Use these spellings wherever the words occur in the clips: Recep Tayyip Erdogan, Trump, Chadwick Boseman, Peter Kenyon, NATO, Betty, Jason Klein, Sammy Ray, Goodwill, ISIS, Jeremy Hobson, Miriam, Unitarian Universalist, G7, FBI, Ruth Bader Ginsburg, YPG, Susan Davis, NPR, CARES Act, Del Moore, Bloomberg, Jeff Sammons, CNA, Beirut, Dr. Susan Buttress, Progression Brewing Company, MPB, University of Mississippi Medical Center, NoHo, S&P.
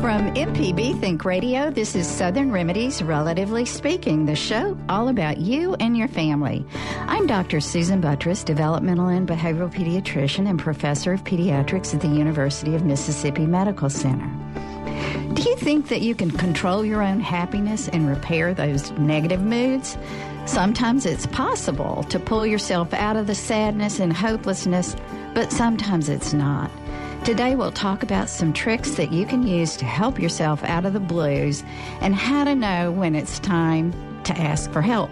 From MPB Think Radio, this is Southern Remedies, Relatively Speaking, the show all about you and your family. I'm Dr. Susan Buttress, developmental and behavioral pediatrician and professor of pediatrics at the University of Mississippi Medical Center. Do you think that you can control your own happiness and repair those negative moods? Sometimes it's possible to pull yourself out of the sadness and hopelessness, but sometimes it's not. Today we'll talk about some tricks that you can use to help yourself out of the blues and how to know when it's time to ask for help.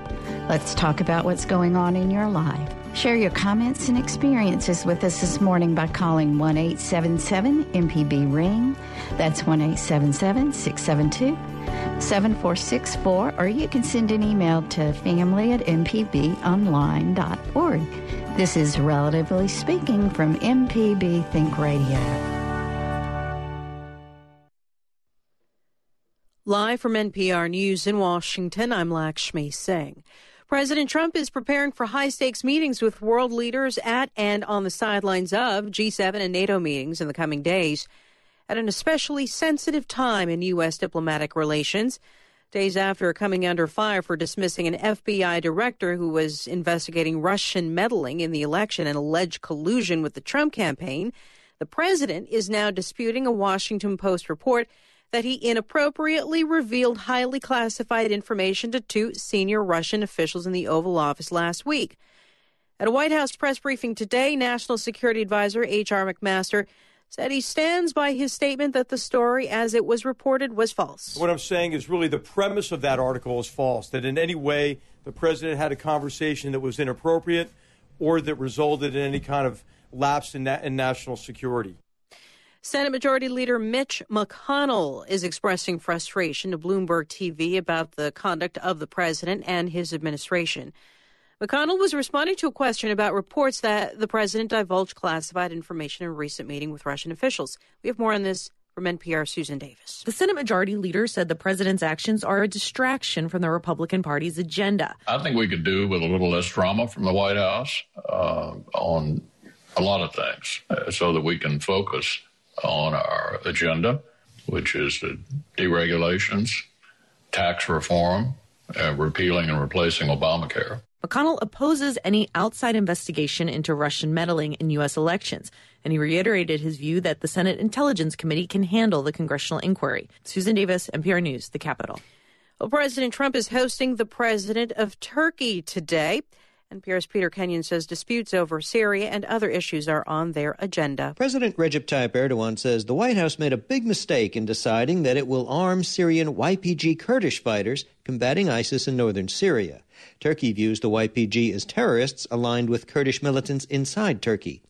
Let's talk about what's going on in your life. Share your comments and experiences with us this morning by calling 1-877-MPB-RING. That's 1-877-672-7464, or you can send an email to family@mpbonline.org. This is Relatively Speaking from MPB Think Radio. Live from NPR News in Washington, I'm Lakshmi Singh. President Trump is preparing for high-stakes meetings with world leaders at and on the sidelines of G7 and NATO meetings in the coming days at an especially sensitive time in U.S. diplomatic relations, days after coming under fire for dismissing an FBI director who was investigating Russian meddling in the election and alleged collusion with the Trump campaign. The president is now disputing a Washington Post report that he inappropriately revealed highly classified information to two senior Russian officials in the Oval Office last week. At a White House press briefing today, National Security Advisor H.R. McMaster said he stands by his statement that the story as it was reported was false. What I'm saying is really the premise of that article is false, that in any way the president had a conversation that was inappropriate or that resulted in any kind of lapse in national security. Senate Majority Leader Mitch McConnell is expressing frustration to Bloomberg TV about the conduct of the president and his administration. McConnell was responding to a question about reports that the president divulged classified information in a recent meeting with Russian officials. We have more on this from NPR Susan Davis. The Senate Majority Leader said the president's actions are a distraction from the Republican Party's agenda. I think we could do with a little less drama from the White House on a lot of things so that we can focus on our agenda, which is deregulations, tax reform, repealing and replacing Obamacare. McConnell opposes any outside investigation into Russian meddling in U.S. elections, and he reiterated his view that the Senate Intelligence Committee can handle the congressional inquiry. Susan Davis, NPR News, the Capitol. Well, President Trump is hosting the president of Turkey today. NPR's Peter Kenyon says disputes over Syria and other issues are on their agenda. President Recep Tayyip Erdogan says the White House made a big mistake in deciding that it will arm Syrian YPG Kurdish fighters combating ISIS in northern Syria. Turkey views the YPG as terrorists aligned with Kurdish militants inside Turkey.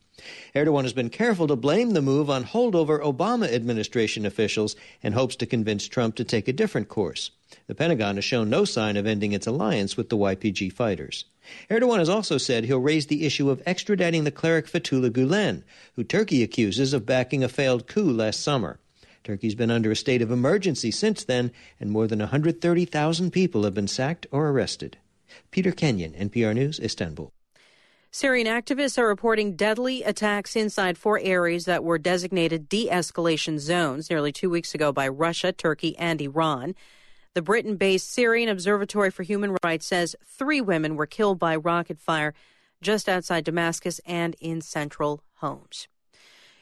Erdogan has been careful to blame the move on holdover Obama administration officials and hopes to convince Trump to take a different course. The Pentagon has shown no sign of ending its alliance with the YPG fighters. Erdogan has also said he'll raise the issue of extraditing the cleric Fethullah Gulen, who Turkey accuses of backing a failed coup last summer. Turkey's been under a state of emergency since then, and more than 130,000 people have been sacked or arrested. Peter Kenyon, NPR News, Istanbul. Syrian activists are reporting deadly attacks inside four areas that were designated de-escalation zones nearly 2 weeks ago by Russia, Turkey, and Iran. The Britain-based Syrian Observatory for Human Rights says 3 women were killed by rocket fire just outside Damascus and in central Homs.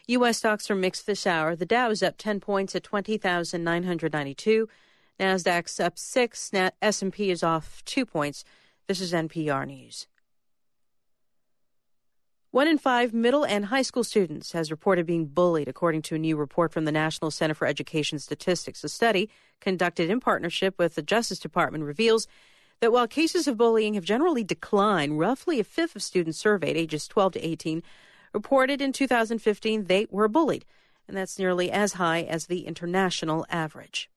U.S. stocks are mixed this hour. The Dow is up 10 points at 20,992. NASDAQ's up 6. S&P is off 2 points. This is NPR News. 1 in 5 middle and high school students has reported being bullied, according to a new report from the National Center for Education Statistics. A study conducted in partnership with the Justice Department reveals that while cases of bullying have generally declined, roughly a fifth of students surveyed, ages 12 to 18, reported in 2015 they were bullied, and that's nearly as high as the international average.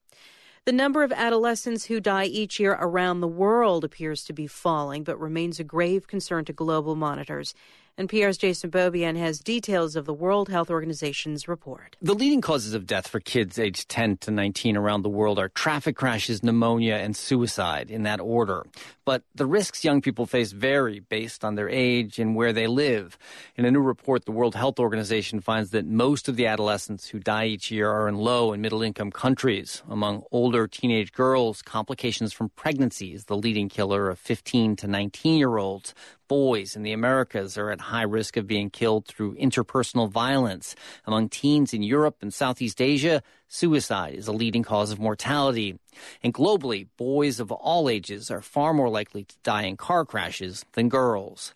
The number of adolescents who die each year around the world appears to be falling, but remains a grave concern to global monitors. NPR's Jason Beaubien has details of the World Health Organization's report. The leading causes of death for kids aged 10 to 19 around the world are traffic crashes, pneumonia, and suicide, in that order. But the risks young people face vary based on their age and where they live. In a new report, the World Health Organization finds that most of the adolescents who die each year are in low- and middle-income countries. Among older teenage girls, complications from pregnancy is the leading killer of 15 to 19-year-olds. Boys in the Americas are at high risk of being killed through interpersonal violence. Among teens in Europe and Southeast Asia, suicide is a leading cause of mortality. And globally, boys of all ages are far more likely to die in car crashes than girls.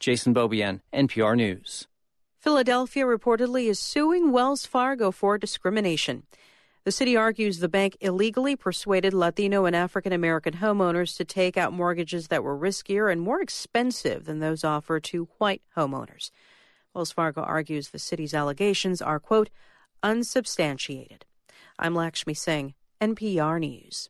Jason Beaubien, NPR News. Philadelphia reportedly is suing Wells Fargo for discrimination. The city argues the bank illegally persuaded Latino and African-American homeowners to take out mortgages that were riskier and more expensive than those offered to white homeowners. Wells Fargo argues the city's allegations are, quote, unsubstantiated. I'm Lakshmi Singh, NPR News.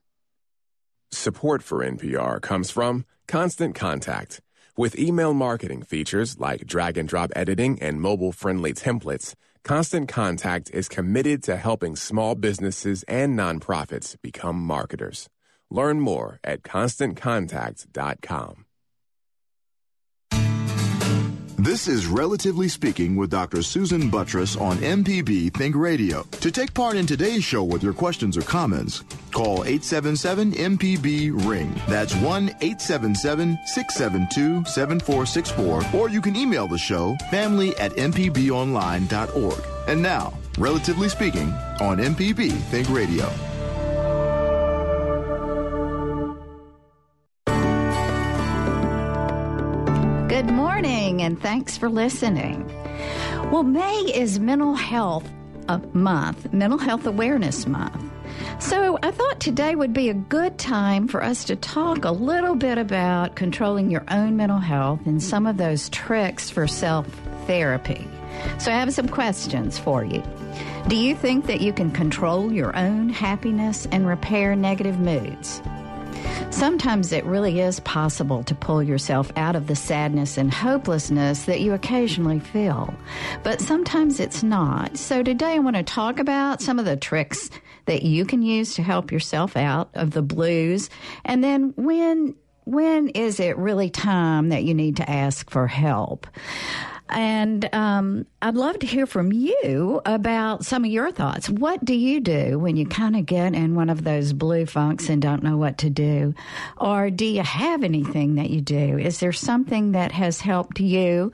Support for NPR comes from Constant Contact. With email marketing features like drag-and-drop editing and mobile-friendly templates, Constant Contact is committed to helping small businesses and nonprofits become marketers. Learn more at ConstantContact.com. This is Relatively Speaking with Dr. Susan Buttress on MPB Think Radio. To take part in today's show with your questions or comments, call 877-MPB-RING. That's 1-877-672-7464. Or you can email the show, family@mpbonline.org. And now, Relatively Speaking on MPB Think Radio. Good morning, and thanks for listening. Well, May is Mental Health Month, Mental Health Awareness Month. So I thought today would be a good time for us to talk a little bit about controlling your own mental health and some of those tricks for self-therapy. So I have some questions for you. Do you think that you can control your own happiness and repair negative moods? Sometimes it really is possible to pull yourself out of the sadness and hopelessness that you occasionally feel, but sometimes it's not. So today I want to talk about some of the tricks that you can use to help yourself out of the blues, and then when is it really time that you need to ask for help? And I'd love to hear from you about some of your thoughts. What do you do when you kind of get in one of those blue funks and don't know what to do? Or do you have anything that you do? Is there something that has helped you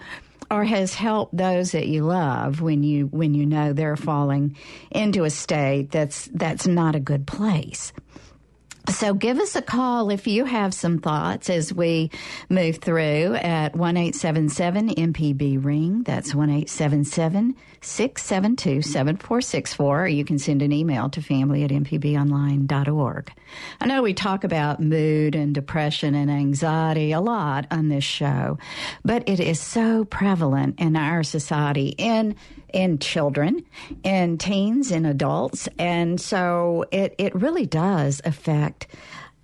or has helped those that you love when you know they're falling into a state that's not a good place? So give us a call if you have some thoughts as we move through at 1-877-MPB-RING. That's 1-877-672-7464. Or you can send an email to family@mpbonline.org. I know we talk about mood and depression and anxiety a lot on this show, but it is so prevalent in our society, in children, in teens, in adults. And so it really does affect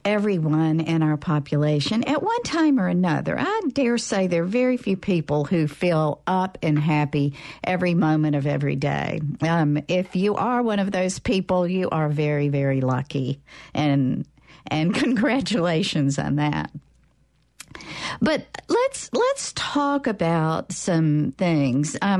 everyone in our population at one time or another. I dare say there are very few people who feel up and happy every moment of every day. If you are one of those people, you are very, very lucky. And congratulations on that. But let's talk about some things. I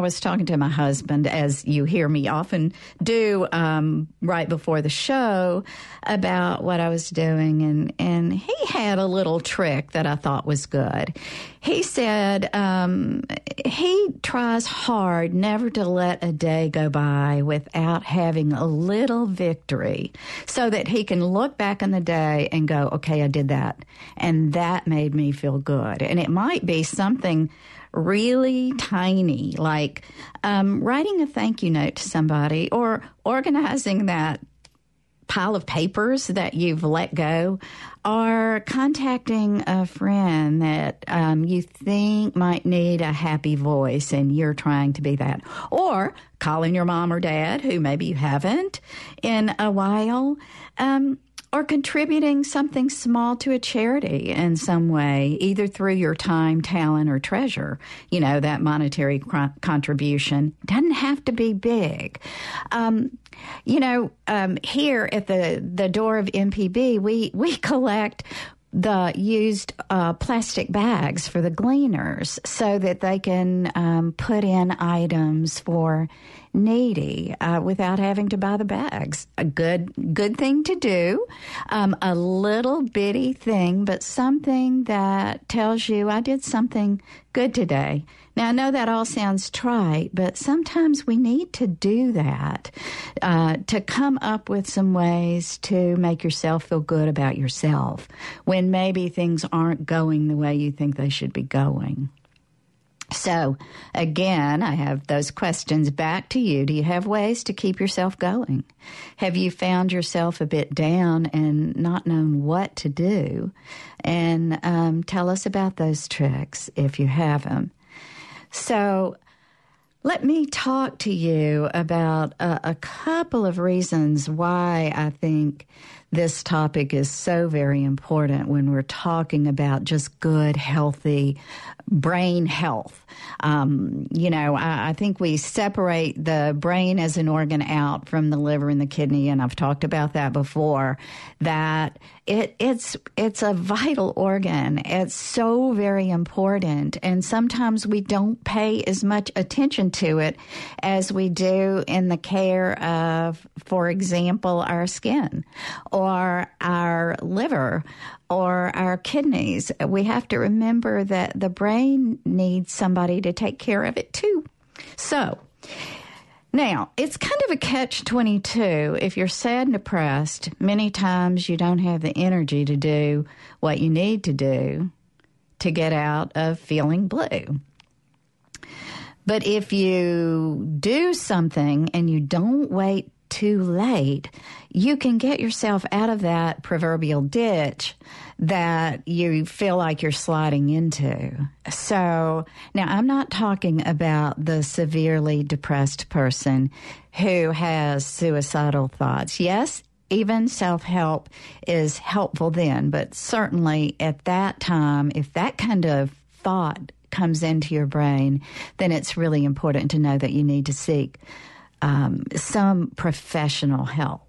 was talking to my husband, as you hear me often do, right before the show, about what I was doing, and he had a little trick that I thought was good. He said he tries hard never to let a day go by without having a little victory, so that he can look back on the day and go, okay, I did that, and that made me feel good. And it might be something really tiny, like writing a thank you note to somebody, or organizing that pile of papers that you've let go, or contacting a friend that you think might need a happy voice and you're trying to be that, or calling your mom or dad, who maybe you haven't in a while, or contributing something small to a charity in some way, either through your time, talent, or treasure. You know, that monetary contribution doesn't have to be big. Here at the door of MPB, we collect the used plastic bags for the gleaners so that they can put in items for needy without having to buy the bags. A good thing to do, a little bitty thing, but something that tells you, I did something good today. Now, I know that all sounds trite, but sometimes we need to do that to come up with some ways to make yourself feel good about yourself when maybe things aren't going the way you think they should be going. So, again, I have those questions back to you. Do you have ways to keep yourself going? Have you found yourself a bit down and not known what to do? And tell us about those tricks if you have them. So let me talk to you about a couple of reasons why I think this topic is so very important when we're talking about just good, healthy brain health. I think we separate the brain as an organ out from the liver and the kidney, and I've talked about that before, that it's a vital organ. It's so very important, and sometimes we don't pay as much attention to it as we do in the care of, for example, our skin or our liver or our kidneys. We have to remember that the brain needs somebody to take care of it too. So now, it's kind of a catch-22. If you're sad and depressed, many times you don't have the energy to do what you need to do to get out of feeling blue. But if you do something and you don't wait too late, you can get yourself out of that proverbial ditch that you feel like you're sliding into. So now, I'm not talking about the severely depressed person who has suicidal thoughts. Yes, even self-help is helpful then, but certainly at that time, if that kind of thought comes into your brain, then it's really important to know that you need to seek some professional help.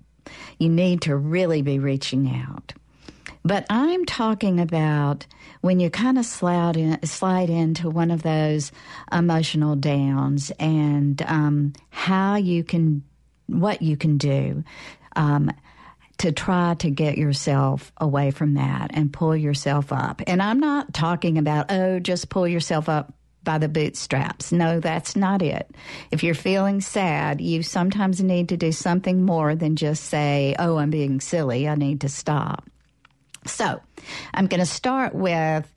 You need to really be reaching out. But I'm talking about when you kind of slide into one of those emotional downs, and what you can do to try to get yourself away from that and pull yourself up. And I'm not talking about, just pull yourself up by the bootstraps. No, that's not it. If you're feeling sad, you sometimes need to do something more than just say, I'm being silly, I need to stop. So I'm going to start with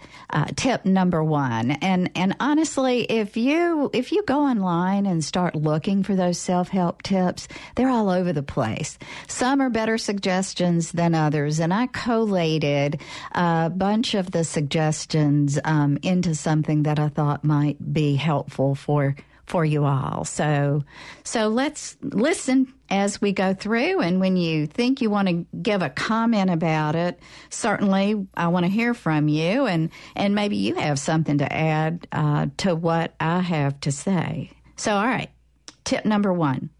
tip number one. And honestly, if you go online and start looking for those self-help tips, they're all over the place. Some are better suggestions than others. And I collated a bunch of the suggestions into something that I thought might be helpful for you all. So let's listen as we go through, and when you think you want to give a comment about it, certainly I want to hear from you, and maybe you have something to add to what I have to say. So, all right, tip number one,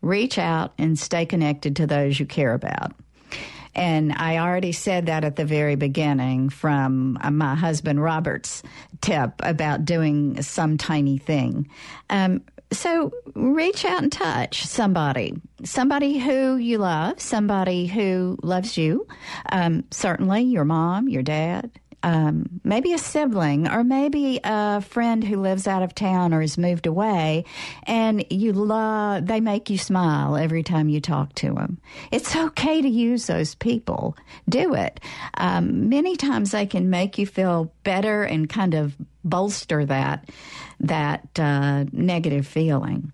reach out and stay connected to those you care about. And I already said that at the very beginning from my husband Robert's tip about doing some tiny thing. So reach out and touch somebody who you love, somebody who loves you, certainly your mom, your dad, maybe a sibling, or maybe a friend who lives out of town or has moved away, and they make you smile every time you talk to them. It's okay to use those people. Do it. Many times they can make you feel better and kind of bolster that negative feeling.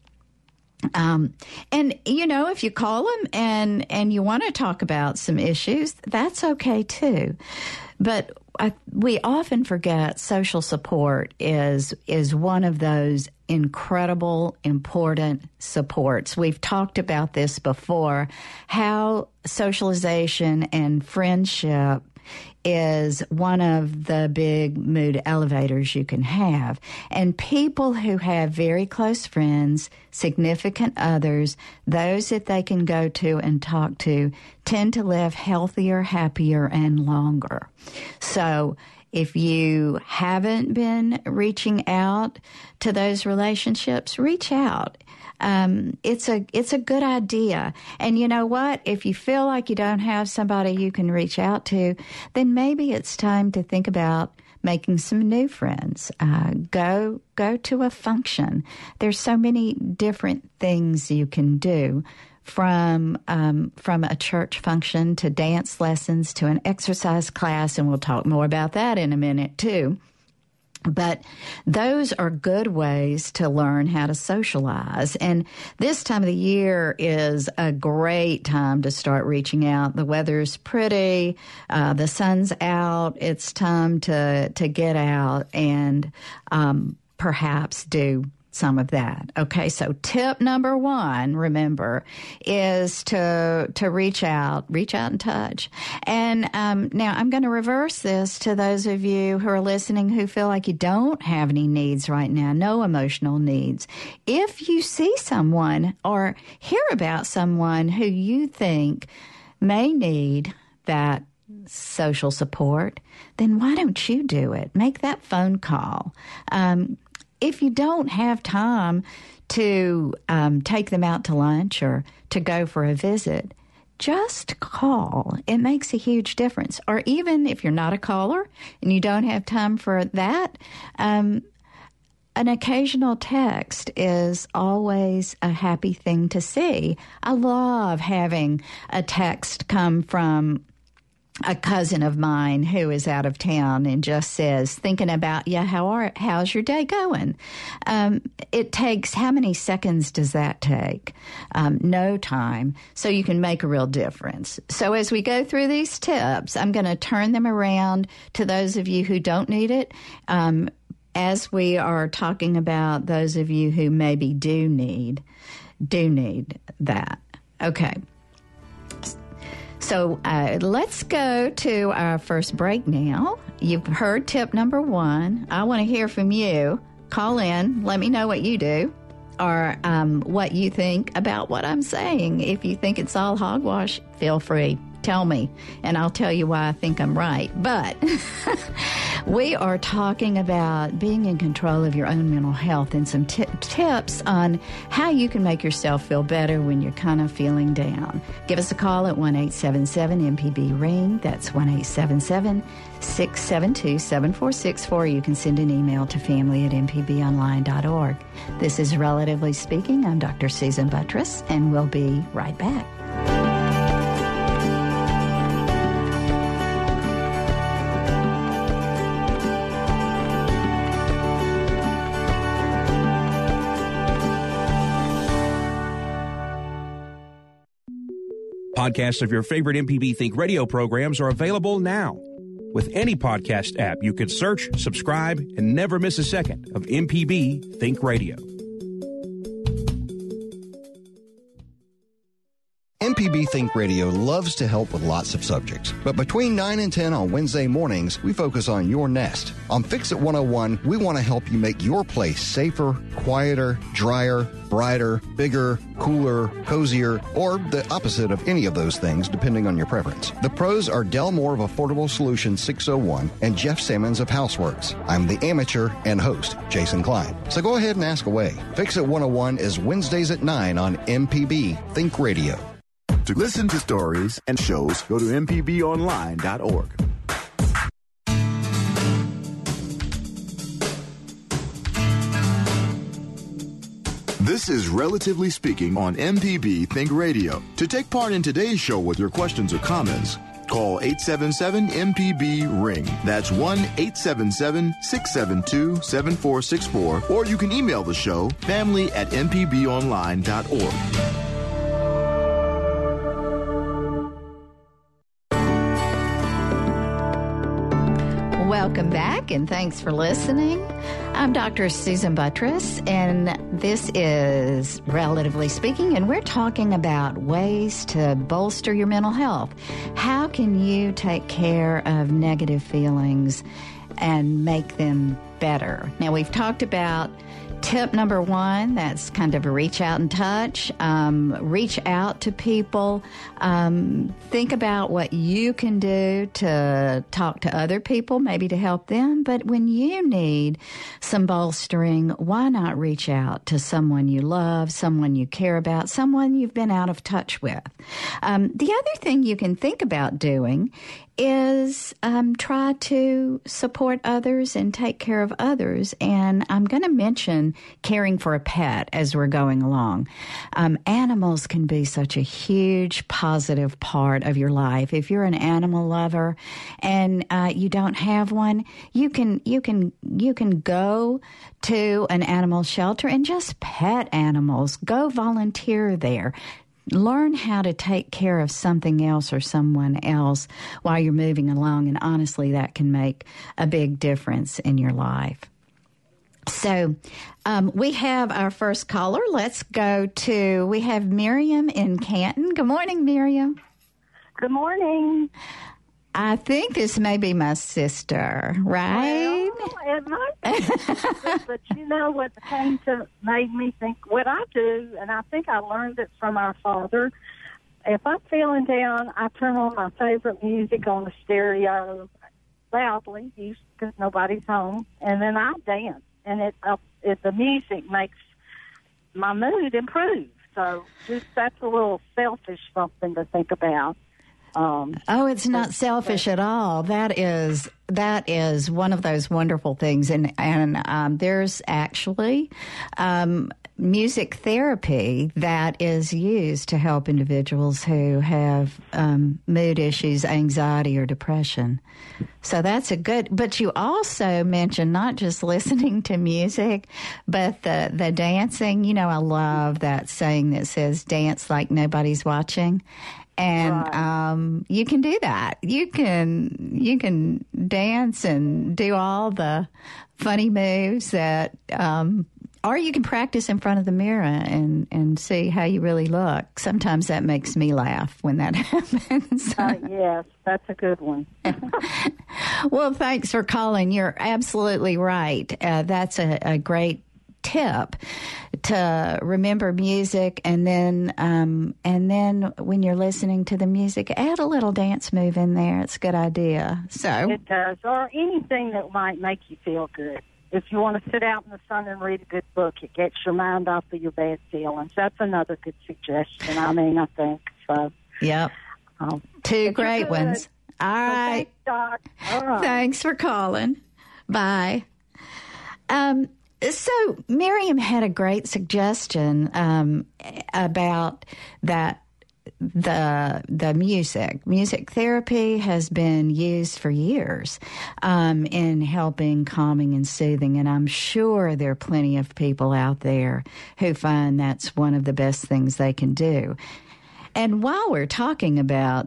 And, you know, if you call them and you want to talk about some issues, that's okay, too. But we often forget social support is one of those incredible, important supports. We've talked about this before, how socialization and friendship is one of the big mood elevators you can have. And people who have very close friends, significant others, those that they can go to and talk to, tend to live healthier, happier, and longer. So if you haven't been reaching out to those relationships, reach out. It's a good idea. And you know what? If you feel like you don't have somebody you can reach out to, then maybe it's time to think about making some new friends. Go to a function. There's so many different things you can do, from a church function to dance lessons to an exercise class, and we'll talk more about that in a minute too. But those are good ways to learn how to socialize. And this time of the year is a great time to start reaching out. The weather's pretty. The sun's out. It's time to get out and perhaps do some of that. Okay, so tip number one, remember, is to reach out and touch. And now I'm going to reverse this to those of you who are listening who feel like you don't have any needs right now, no emotional needs. If you see someone or hear about someone who you think may need that social support, then why don't you do it? Make that phone call. If you don't have time to take them out to lunch or to go for a visit, just call. It makes a huge difference. Or even if you're not a caller and you don't have time for that, an occasional text is always a happy thing to see. I love having a text come from a cousin of mine who is out of town and just says, thinking about you, how's your day going? It takes, how many seconds does that take? No time. So you can make a real difference. So as we go through these tips, I'm going to turn them around to those of you who don't need it. As we are talking about those of you who maybe do need that. Okay. So let's go to our first break now. You've heard tip number one. I want to hear from you. Call in. Let me know what you do or what you think about what I'm saying. If you think it's all hogwash, feel free. Tell me, and I'll tell you why I think I'm right. But we are talking about being in control of your own mental health and some tips on how you can make yourself feel better when you're kind of feeling down. Give us a call at 1-877-MPB-RING. That's 1-877-672-7464. You can send an email to family@mpbonline.org. This is Relatively Speaking. I'm Dr. Susan Buttress, and we'll be right back. Podcasts of your favorite MPB Think Radio programs are available now. With any podcast app, you can search, subscribe, and never miss a second of MPB Think Radio. MPB Think Radio loves to help with lots of subjects, but between 9 and 10 on Wednesday mornings, we focus on your nest. On Fix It 101, we want to help you make your place safer, quieter, drier, brighter, bigger, cooler, cozier, or the opposite of any of those things, depending on your preference. The pros are Del Moore of Affordable Solutions 601 and Jeff Sammons of Houseworks. I'm the amateur and host, Jason Klein. So go ahead and ask away. Fix It 101 is Wednesdays at 9 on MPB Think Radio. To listen to stories and shows, go to mpbonline.org. This is Relatively Speaking on MPB Think Radio. To take part in today's show with your questions or comments, Call 877-MPB-RING. That's 1-877-672-7464. Or you can email the show, family@mpbonline.org. Welcome back, and thanks for listening. I'm Dr. Susan Buttress, and this is Relatively Speaking, and we're talking about ways to bolster your mental health. How can you take care of negative feelings and make them better? Now, we've talked about tip number one, that's kind of a reach out and touch. Reach out to people. Think about what you can do to talk to other people, maybe to help them. But when you need some bolstering, why not reach out to someone you love, someone you care about, someone you've been out of touch with? The other thing you can think about doing is try to support others and take care of others. And I'm going to mention caring for a pet as we're going along. Animals can be such a huge positive part of your life. If you're an animal lover and you don't have one, you can go to an animal shelter and just pet animals. Go volunteer there. Learn how to take care of something else or someone else while you're moving along, and honestly, that can make a big difference in your life. So we have our first caller. Let's go to, we have Miriam in Canton. Good morning, Miriam. Good morning. I think this may be my sister, right? Well, it might be. But you know what came to made me think, what I do, and I think I learned it from our father, if I'm feeling down, I turn on my favorite music on the stereo loudly, because nobody's home, and then I dance. And the music makes my mood improve. So just that's a little selfish something to think about. It's not selfish at all. That is one of those wonderful things. And there's actually music therapy that is used to help individuals who have mood issues, anxiety, or depression. So that's a good, but you also mentioned not just listening to music, but the dancing. You know, I love that saying that says, dance like nobody's watching. And you can do that. You can dance and do all the funny moves that, or you can practice in front of the mirror and see how you really look. Sometimes that makes me laugh when that happens. Yes, that's a good one. Well, thanks for calling. You're absolutely right. That's a great tip to remember music, and then when you're listening to the music, add a little dance move in there. It's a good idea. So it does, or anything that might make you feel good. If you want to sit out in the sun and read a good book, it gets your mind off of your bad feelings. That's another good suggestion. I think so. Yep, two great ones. All right. Well, thanks, Doc. All right, thanks for calling. Bye. So Miriam had a great suggestion about that. The music therapy has been used for years in helping calming and soothing, and I'm sure there are plenty of people out there who find that's one of the best things they can do. And while we're talking about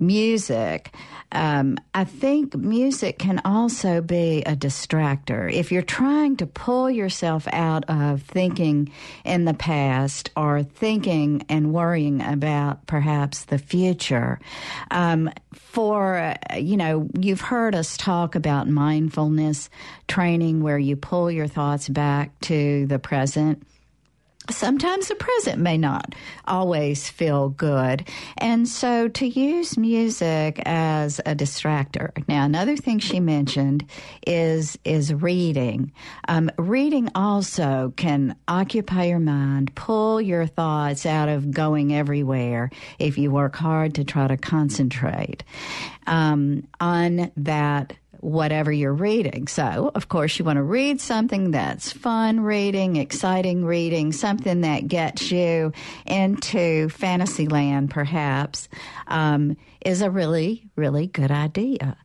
music, I think music can also be a distractor. If you're trying to pull yourself out of thinking in the past or thinking and worrying about perhaps the future, you've heard us talk about mindfulness training where you pull your thoughts back to the present. Sometimes the present may not always feel good. And so to use music as a distractor. Now, another thing she mentioned is reading. Reading also can occupy your mind, pull your thoughts out of going everywhere if you work hard to try to concentrate on that whatever you're reading. So, of course, you want to read something that's fun reading, exciting reading, something that gets you into fantasy land, perhaps, is a really, really good idea.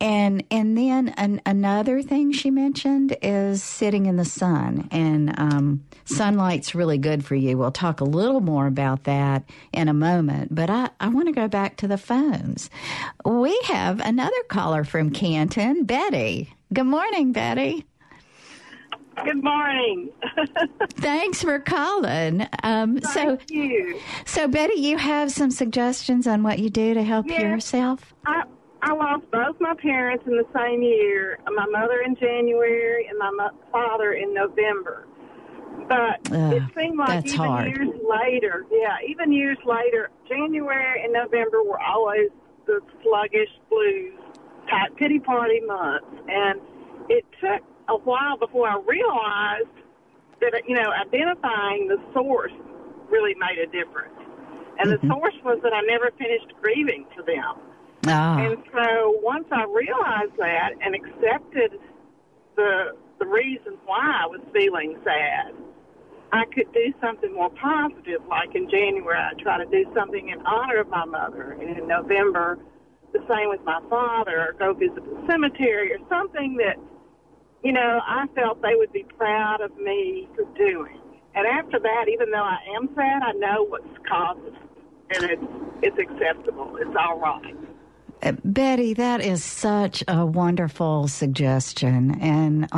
And then another thing she mentioned is sitting in the sun. And sunlight's really good for you. We'll talk a little more about that in a moment. But I want to go back to the phones. We have another caller from Canton, Betty. Good morning, Betty. Good morning. Thanks for calling. Thank you. So, Betty, you have some suggestions on what you do to help yourself? I lost both my parents in the same year, my mother in January and my father in November. But it seemed like even years later, January and November were always the sluggish blues type pity party months. And it took a while before I realized that, you know, identifying the source really made a difference. And the source was that I never finished grieving for them. And so once I realized that and accepted the reason why I was feeling sad, I could do something more positive. Like in January, I try to do something in honor of my mother. And in November, the same with my father, or go visit the cemetery or something that, you know, I felt they would be proud of me for doing. And after that, even though I am sad, I know what's caused it. And it's acceptable. It's all right. Betty, that is such a wonderful suggestion. And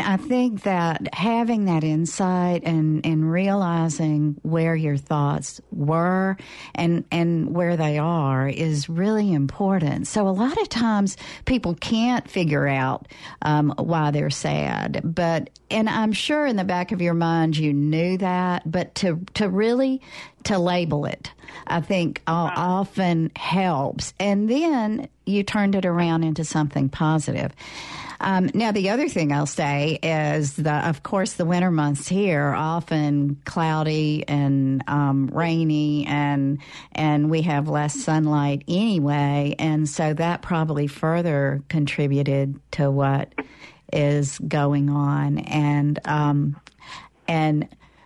I think that having that insight and realizing where your thoughts were and where they are is really important. So a lot of times people can't figure out why they're sad. And I'm sure in the back of your mind you knew that, but to really label it, I think often helps. And then you turned it around into something positive. Now, the other thing I'll say is, of course, the winter months here are often cloudy and rainy, and we have less sunlight anyway. And so that probably further contributed to what is going on. And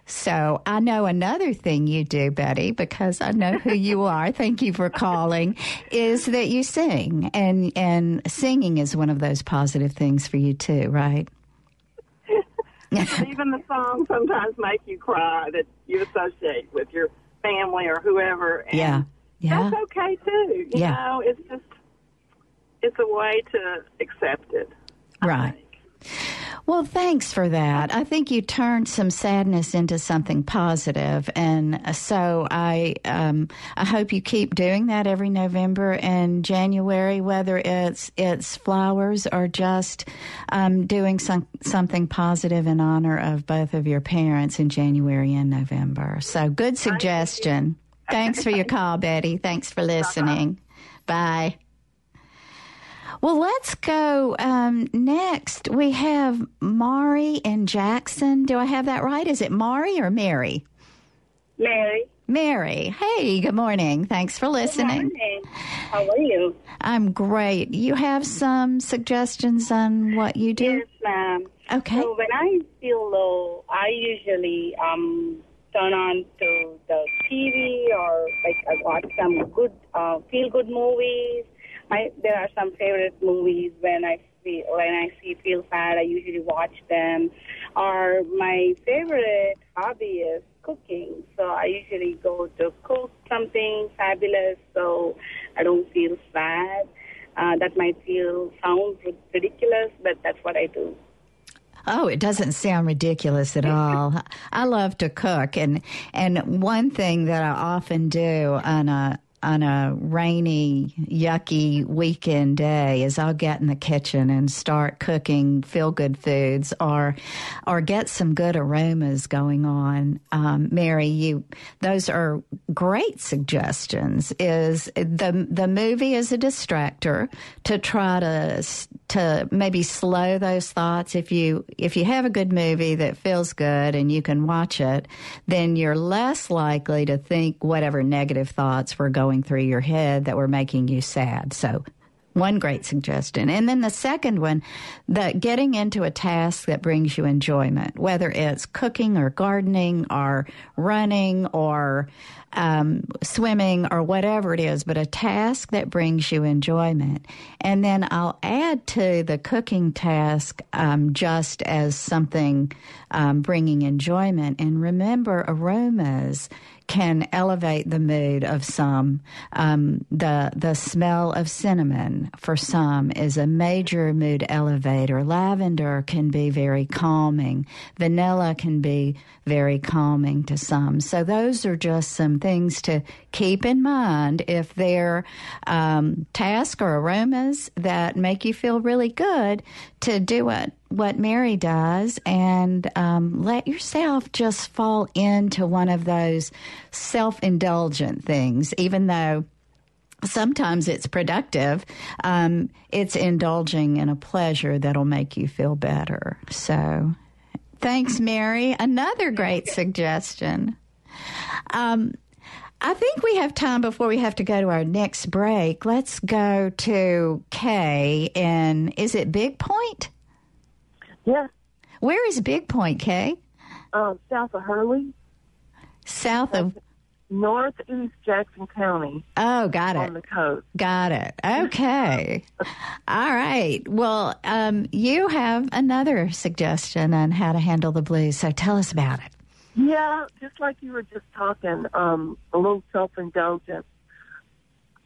so I know another thing you do, Betty, because I know who you are, thank you for calling, is that you sing. And singing is one of those positive things for you too, right? Even the songs sometimes make you cry that you associate with your family or whoever. And that's okay too. You know, it's a way to accept it. Right. Well, thanks for that. I think you turned some sadness into something positive, and so I hope you keep doing that every November and January, whether it's flowers or just doing something positive in honor of both of your parents in January and November. So, good suggestion. Thanks for your call, Betty. Thanks for listening. Bye. Well, let's go next. We have Mari in Jackson. Do I have that right? Is it Mari or Mary? Mary. Mary. Hey, good morning. Thanks for listening. Good morning. How are you? I'm great. You have some suggestions on what you do? Yes, ma'am. Okay. So when I feel low, I usually turn on to the TV, or like I watch some good feel-good movies. There are some favorite movies when I feel sad, I usually watch them. Or my favorite hobby is cooking, so I usually go to cook something fabulous so I don't feel sad. That might sound ridiculous, but that's what I do. Oh, it doesn't sound ridiculous at all. I love to cook, and one thing that I often do on a rainy, yucky weekend day is I'll get in the kitchen and start cooking feel-good foods or get some good aromas going on. Mary, those are great suggestions. Is the movie is a distractor to try to maybe slow those thoughts. If you have a good movie that feels good and you can watch it, then you're less likely to think whatever negative thoughts were going through your head that were making you sad. So One great suggestion. And then the second one, the getting into a task that brings you enjoyment, whether it's cooking or gardening or running or swimming or whatever it is, but a task that brings you enjoyment. And then I'll add to the cooking task just as something bringing enjoyment. And remember, aromas can elevate the mood of some. The smell of cinnamon for some is a major mood elevator. Lavender can be very calming. Vanilla can be very calming to some. So those are just some things to keep in mind if they're tasks or aromas that make you feel really good, to do it. What Mary does, and let yourself just fall into one of those self-indulgent things, even though sometimes it's productive. It's indulging in a pleasure that'll make you feel better. So thanks, Mary. Another great suggestion. I think we have time before we have to go to our next break. Let's go to Kay in, is it Big Point? Yeah. Where is Big Point, Kay? South of Hurley. South of? Northeast Jackson County. Oh, got it. On the coast. Got it. Okay. All right. Well, you have another suggestion on how to handle the blues, so tell us about it. Yeah, just like you were just talking, a little self-indulgence.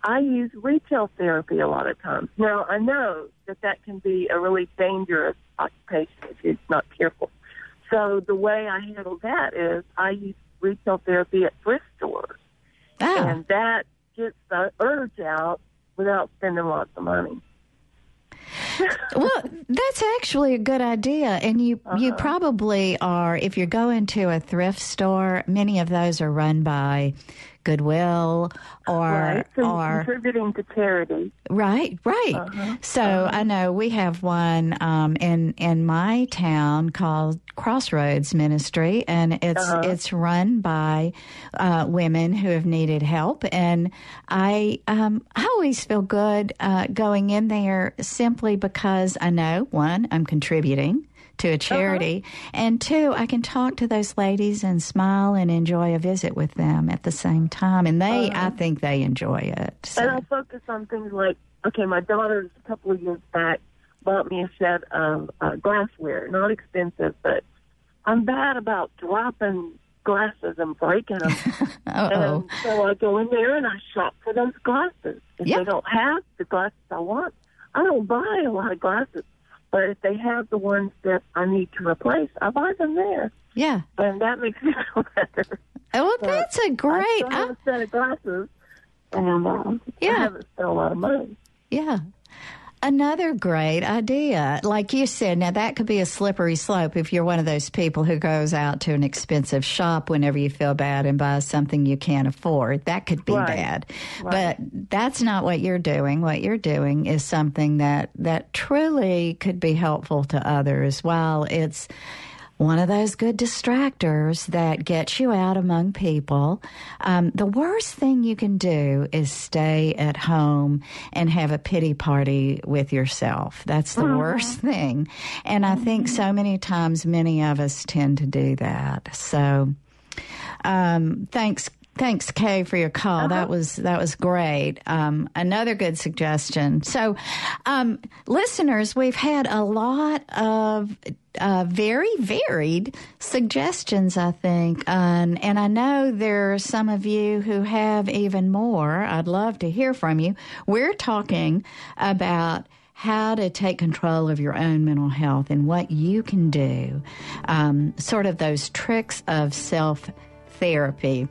I use retail therapy a lot of times. Now, I know that that can be a really dangerous occupation if it's not careful. So the way I handle that is I use retail therapy at thrift stores. Oh. And that gets the urge out without spending lots of money. Well, that's actually a good idea. And you probably are, if you're going to a thrift store, many of those are run by Goodwill or... Right, so or contributing to charity. Right, right. Uh-huh. So I know we have one in my town called Crossroads Ministry, and it's run by women who have needed help. And I always feel good going in there simply because I know, one, I'm contributing to a charity, and two, I can talk to those ladies and smile and enjoy a visit with them at the same time, and they, I think they enjoy it. So. And I focus on things like, okay, my daughter a couple of years back bought me a set of glassware, not expensive, but I'm bad about dropping glasses and breaking them, and so I go in there and I shop for those glasses. If they don't have the glasses I want, I don't buy a lot of glasses. But if they have the ones that I need to replace, I buy them there. Yeah. And that makes me feel better. Well, so that's a great... I have a set of glasses, and I haven't spent a lot of money. Yeah. Another great idea. Like you said, now that could be a slippery slope if you're one of those people who goes out to an expensive shop whenever you feel bad and buys something you can't afford. That could be bad. Right. But that's not what you're doing. What you're doing is something that truly could be helpful to others, while it's one of those good distractors that gets you out among people. The worst thing you can do is stay at home and have a pity party with yourself. That's the worst thing. And I think so many times many of us tend to do that. So Thanks, Kay, for your call. That was great. Another good suggestion. So, listeners, we've had a lot of very varied suggestions, I think, and I know there are some of you who have even more. I'd love to hear from you. We're talking about how to take control of your own mental health and what you can do, sort of those tricks of self-therapy.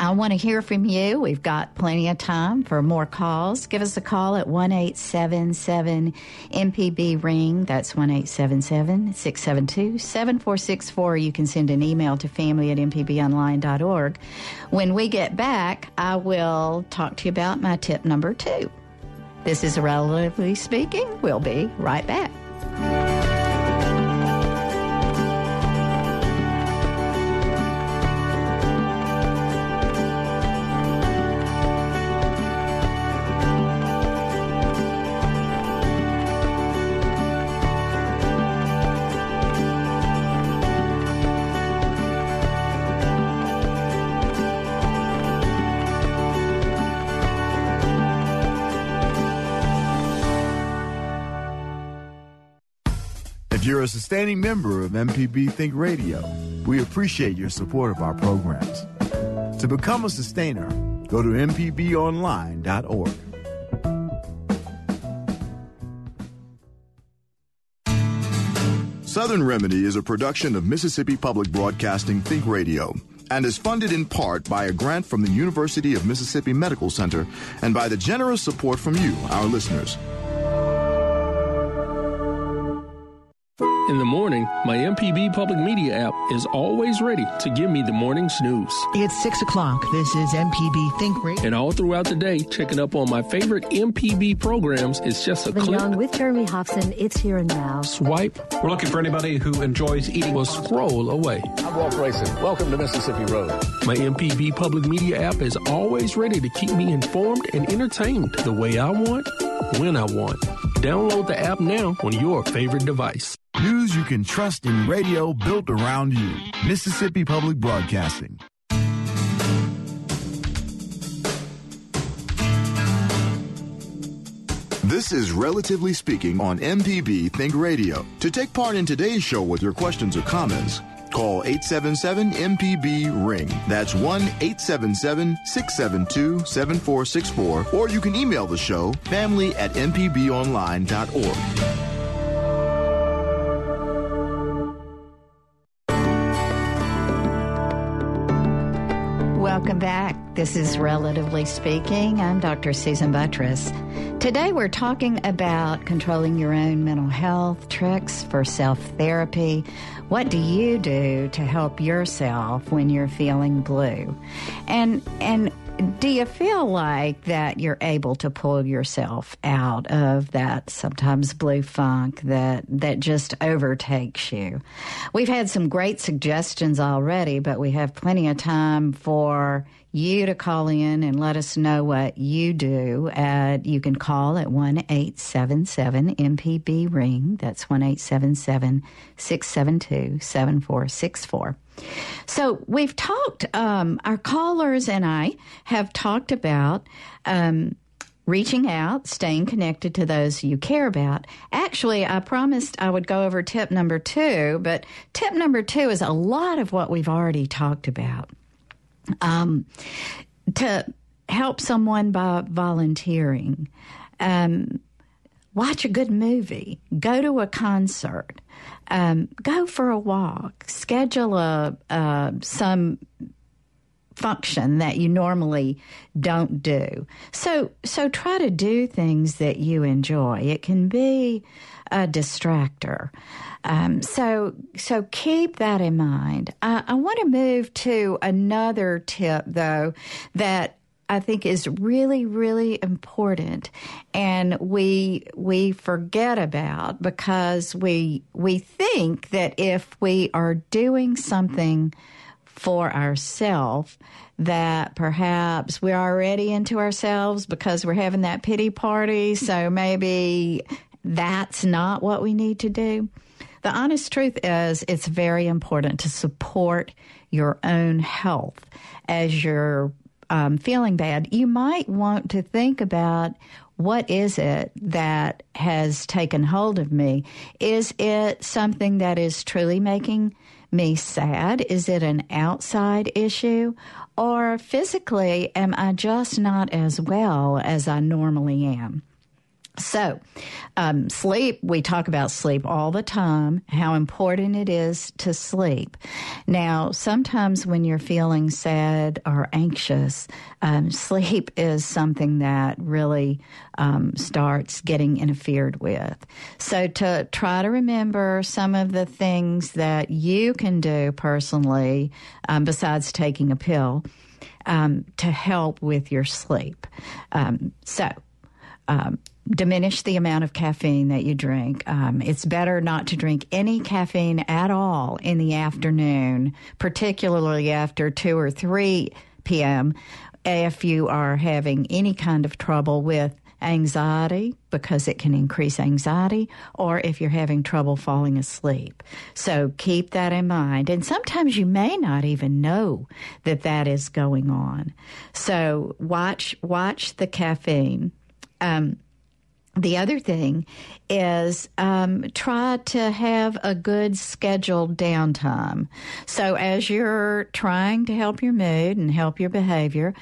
I want to hear from you. We've got plenty of time for more calls. Give us a call at 1-877-MPB-RING. That's 1-877-672-7464. You can send an email to family@mpbonline.org. When we get back, I will talk to you about my tip number 2. This is Relatively Speaking. We'll be right back. you're a sustaining member of MPB Think Radio, we appreciate your support of our programs. To become a sustainer, go to mpbonline.org. Southern Remedy is a production of Mississippi Public Broadcasting Think Radio and is funded in part by a grant from the University of Mississippi Medical Center and by the generous support from you, our listeners. In the morning, my MPB Public Media app is always ready to give me the morning snooze. It's 6 o'clock. This is MPB Think Radio. And all throughout the day, checking up on my favorite MPB programs is just a click. Young with Jeremy Hobson, it's here and now. Swipe. We're looking for anybody who enjoys eating. We'll scroll away. I'm Walt Grayson. Welcome to Mississippi Road. My MPB Public Media app is always ready to keep me informed and entertained the way I want, when I want. Download the app now on your favorite device. News you can trust in radio built around you. Mississippi Public Broadcasting. This is Relatively Speaking on MPB Think Radio. To take part in today's show with your questions or comments, call 877-MPB-RING. That's 1-877-672-7464. Or you can email the show, family@mpbonline.org. Welcome back. This is Relatively Speaking. I'm Dr. Susan Buttress. Today we're talking about controlling your own mental health, tricks for self-therapy. What do you do to help yourself when you're feeling blue? And do you feel like that you're able to pull yourself out of that sometimes blue funk that just overtakes you? We've had some great suggestions already, but we have plenty of time for you to call in and let us know what you do. You can call at 1-877-MPB-RING. That's 1-877-672-7464. So we've talked, our callers and I have talked about reaching out, staying connected to those you care about. Actually, I promised I would go over tip number 2, but tip number 2 is a lot of what we've already talked about. To help someone by volunteering, watch a good movie, go to a concert, go for a walk, schedule some function that you normally don't do. So try to do things that you enjoy. It can be a distractor. So keep that in mind. I want to move to another tip, though, that I think is really, really important, and we forget about because we think that if we are doing something for ourselves, that perhaps we're already into ourselves because we're having that pity party, so maybe that's not what we need to do. The honest truth is it's very important to support your own health. As you're feeling bad, you might want to think about, what is it that has taken hold of me? Is it something that is truly making me sad? Is it an outside issue? Or physically, am I just not as well as I normally am? So, sleep, we talk about sleep all the time, how important it is to sleep. Now, sometimes when you're feeling sad or anxious, sleep is something that really starts getting interfered with. So to try to remember some of the things that you can do personally, besides taking a pill, to help with your sleep. Diminish the amount of caffeine that you drink. It's better not to drink any caffeine at all in the afternoon, particularly after 2 or 3 p.m. if you are having any kind of trouble with anxiety, because it can increase anxiety, or if you're having trouble falling asleep. So keep that in mind. And sometimes you may not even know that that is going on. So watch the caffeine. The other thing is try to have a good scheduled downtime. So as you're trying to help your mood and help your behavior,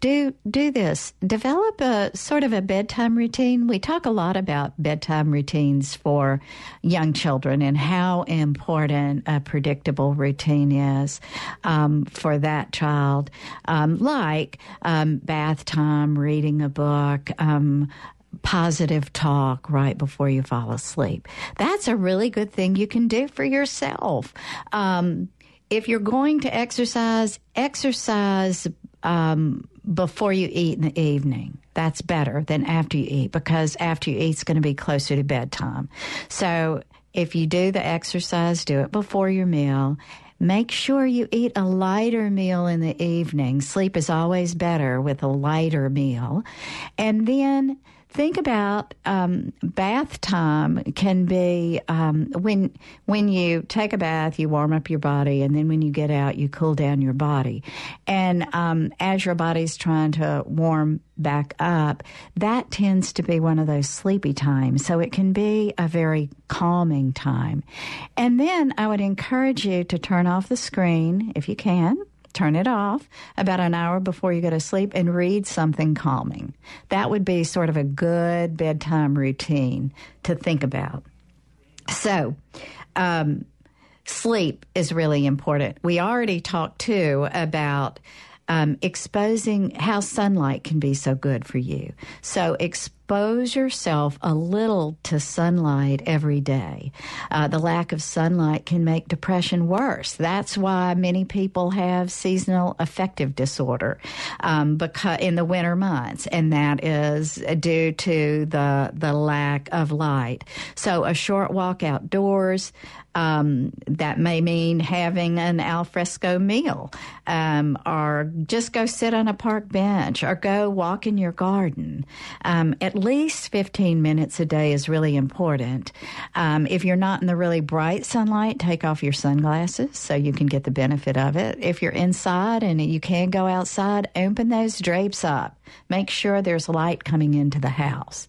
do this. Develop a sort of a bedtime routine. We talk a lot about bedtime routines for young children and how important a predictable routine is for that child, like bath time, reading a book, positive talk right before you fall asleep. That's a really good thing you can do for yourself. If you're going to exercise before you eat in the evening. That's better than after you eat, because after you eat, it's going to be closer to bedtime. So if you do the exercise, do it before your meal. Make sure you eat a lighter meal in the evening. Sleep is always better with a lighter meal. And then think about bath time can be when you take a bath, you warm up your body, and then when you get out, you cool down your body. And as your body's trying to warm back up, that tends to be one of those sleepy times. So it can be a very calming time. And then I would encourage you to turn off the screen if you can. Turn it off about an hour before you go to sleep and read something calming. That would be sort of a good bedtime routine to think about. So, sleep is really important. We already talked too about exposing how sunlight can be so good for you. So, expose yourself a little to sunlight every day. The lack of sunlight can make depression worse. That's why many people have seasonal affective disorder because in the winter months, and that is due to the lack of light. So a short walk outdoors, that may mean having an al fresco meal, or just go sit on a park bench, or go walk in your garden. At least 15 minutes a day is really important. If you're not in the really bright sunlight, take off your sunglasses so you can get the benefit of it. If you're inside and you can go outside, open those drapes up. Make sure there's light coming into the house.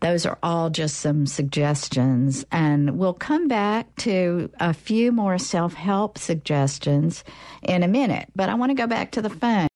Those are all just some suggestions. And we'll come back to a few more self-help suggestions in a minute. But I want to go back to the phone.